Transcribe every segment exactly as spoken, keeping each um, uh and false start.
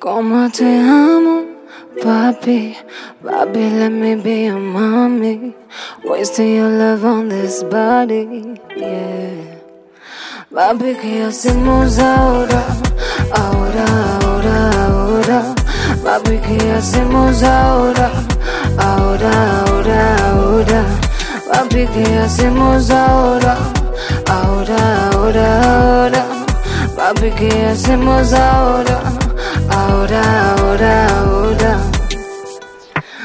Como te amo, papi. Baby, let me be your mommy. Wasting your love on this body, yeah. Baby, ¿qué hacemos ahora? Ahora, ahora, ahora. Baby, ¿qué hacemos ahora? Ahora, ahora, ahora. Baby, ¿qué hacemos ahora? Ahora, ahora, ahora. Baby, ¿qué hacemos ahora? Ahora, ahora, ahora.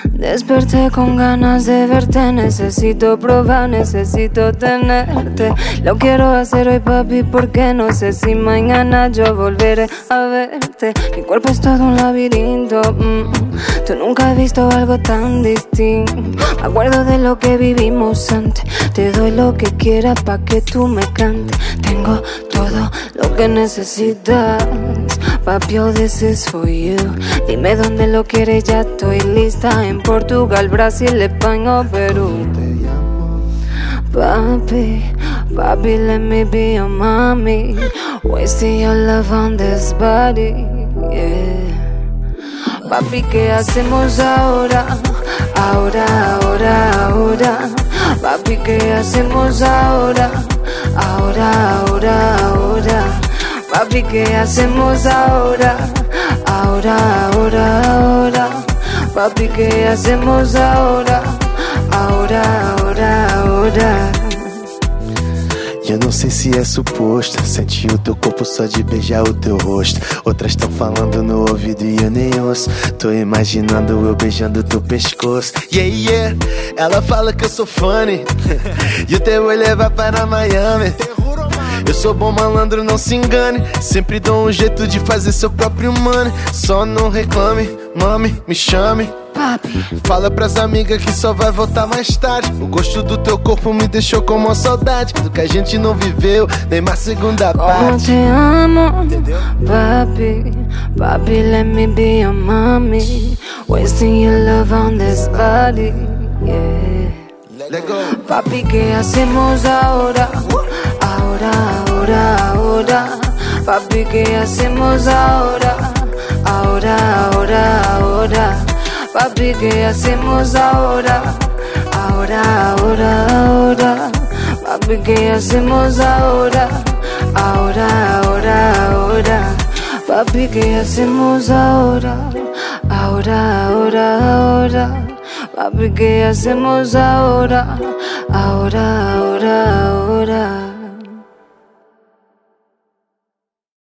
Desperté con ganas de verte, necesito probar, necesito tenerte. Lo quiero hacer hoy, papi, porque no sé si mañana yo volveré a verte. Mi cuerpo es todo un laberinto, mm. Tú nunca has visto algo tan distinto. Me acuerdo de lo que vivimos antes. Te doy lo que quieras pa' que tú me cantes. Tengo todo lo que necesitas. Papi, oh, this is for you. Dime dónde lo quieres, ya estoy lista. En Portugal, Brasil, España o Perú. Papi, papi, let me be your mommy. Wasting your love on this body, yeah. Papi, ¿qué hacemos ahora? Ahora, ahora, ahora. Papi, ¿qué hacemos ahora? Ahora, ahora, ahora. Papi, ¿qué hacemos ahora? Ahora, ahora, ahora. Papi, ¿qué hacemos ahora? Ahora, ahora, ahora. Eu não sei se é suposto sentir o teu corpo só de beijar o teu rosto. Outras tão falando no ouvido e eu nem ouço. Tô imaginando eu beijando teu pescoço. Yeah, yeah, ela fala que eu sou funny. E o teu olho vai para Miami. Eu sou bom malandro, não se engane. Sempre dou um jeito de fazer seu próprio money. Só não reclame, mami, me chame. Papi, fala pras amigas que só vai voltar mais tarde. O gosto do teu corpo me deixou com uma saudade do que a gente não viveu, nem mais segunda como parte. Como te amo, entendeu? Papi, papi, let me be your mommy. Wasting your love on this body, yeah. Let go. Papi, ¿qué hacemos ahora? Ahora, ahora, ahora. Papi, ¿qué hacemos ahora? Ahora, ahora, ahora. Papi, ¿qué hacemos ahora? Ahora, ahora, ahora. Papi, ¿qué hacemos ahora? Ahora, ahora, ahora. Papi, ¿qué hacemos ahora? Ahora, ahora, ahora. Papi, ¿qué hacemos ahora? Ahora, ahora.